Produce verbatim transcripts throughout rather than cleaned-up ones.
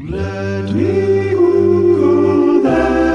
Let me Google that.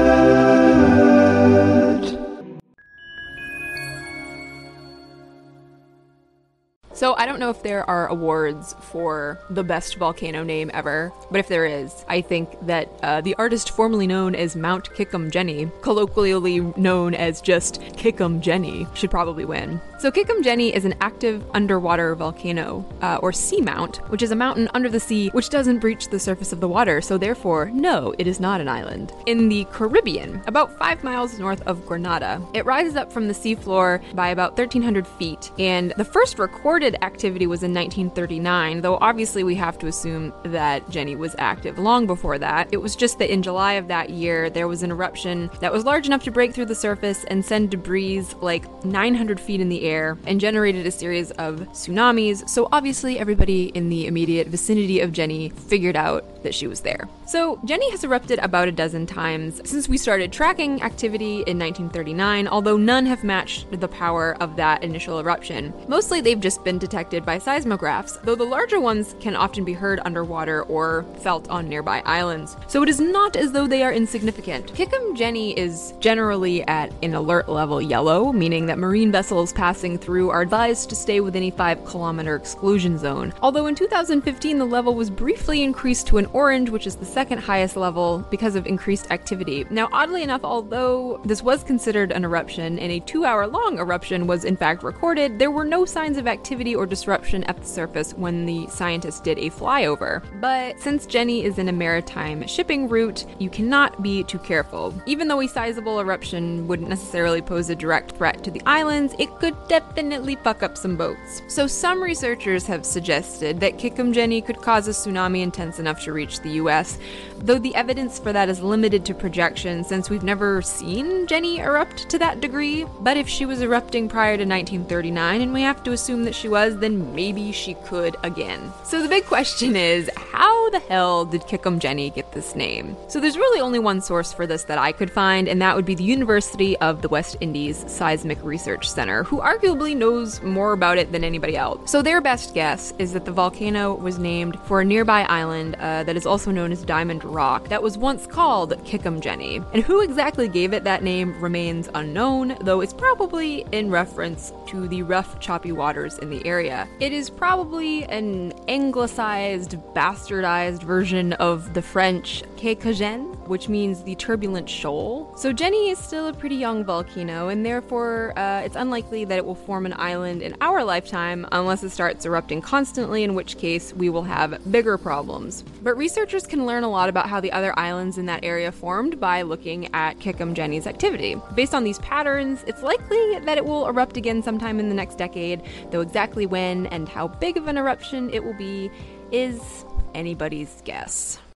So I don't know if there are awards for the best volcano name ever, but if there is, I think that uh, the artist formerly known as Mount Kick 'em Jenny, colloquially known as just Kick 'em Jenny, should probably win. So Kick 'em Jenny is an active underwater volcano, uh, or seamount, which is a mountain under the sea which doesn't breach the surface of the water, so therefore, no, it is not an island. In the Caribbean, about five miles north of Grenada, it rises up from the seafloor by about thirteen hundred feet, and the first recorded activity was in nineteen thirty-nine, though obviously we have to assume that Jenny was active long before that. It was just that in July of that year, there was an eruption that was large enough to break through the surface and send debris like nine hundred feet in the air, and generated a series of tsunamis, so obviously everybody in the immediate vicinity of Jenny figured out that she was there. So Jenny has erupted about a dozen times since we started tracking activity in nineteen thirty-nine, although none have matched the power of that initial eruption. Mostly they've just been detected by seismographs, though the larger ones can often be heard underwater or felt on nearby islands. So it is not as though they are insignificant. Kick 'em Jenny is generally at an alert level yellow, meaning that marine vessels passing through are advised to stay within a five kilometer exclusion zone. Although in two thousand fifteen, the level was briefly increased to an orange, which is the second highest level because of increased activity. Now, oddly enough, although this was considered an eruption and a two hour long eruption was in fact recorded, there were no signs of activity or disruption at the surface when the scientists did a flyover. But since Jenny is in a maritime shipping route, you cannot be too careful. Even though a sizable eruption wouldn't necessarily pose a direct threat to the islands, it could definitely fuck up some boats. So some researchers have suggested that Kick 'em Jenny could cause a tsunami intense enough to reach the U S, though the evidence for that is limited to projection since we've never seen Jenny erupt to that degree. But if she was erupting prior to nineteen thirty-nine, and we have to assume that she was, then maybe she could again. So the big question is, how the hell did Kick 'em Jenny get this name? So there's really only one source for this that I could find, and that would be the University of the West Indies Seismic Research Center, who arguably knows more about it than anybody else. So their best guess is that the volcano was named for a nearby island uh, that is also known as Diamond Rock that was once called Kick 'em Jenny. And who exactly gave it that name remains unknown, though it's probably in reference to the rough, choppy waters in the area. It is probably an anglicized, bastardized version of the French Quecagen, which means the turbulent shoal. So Jenny is still a pretty young volcano, and therefore uh, it's unlikely that it will form an island in our lifetime unless it starts erupting constantly, in which case we will have bigger problems. But researchers can learn a lot about how the other islands in that area formed by looking at Kick 'em Jenny's activity. Based on these patterns, it's likely that it will erupt again sometime in the next decade, though exactly when and how big of an eruption it will be is anybody's guess.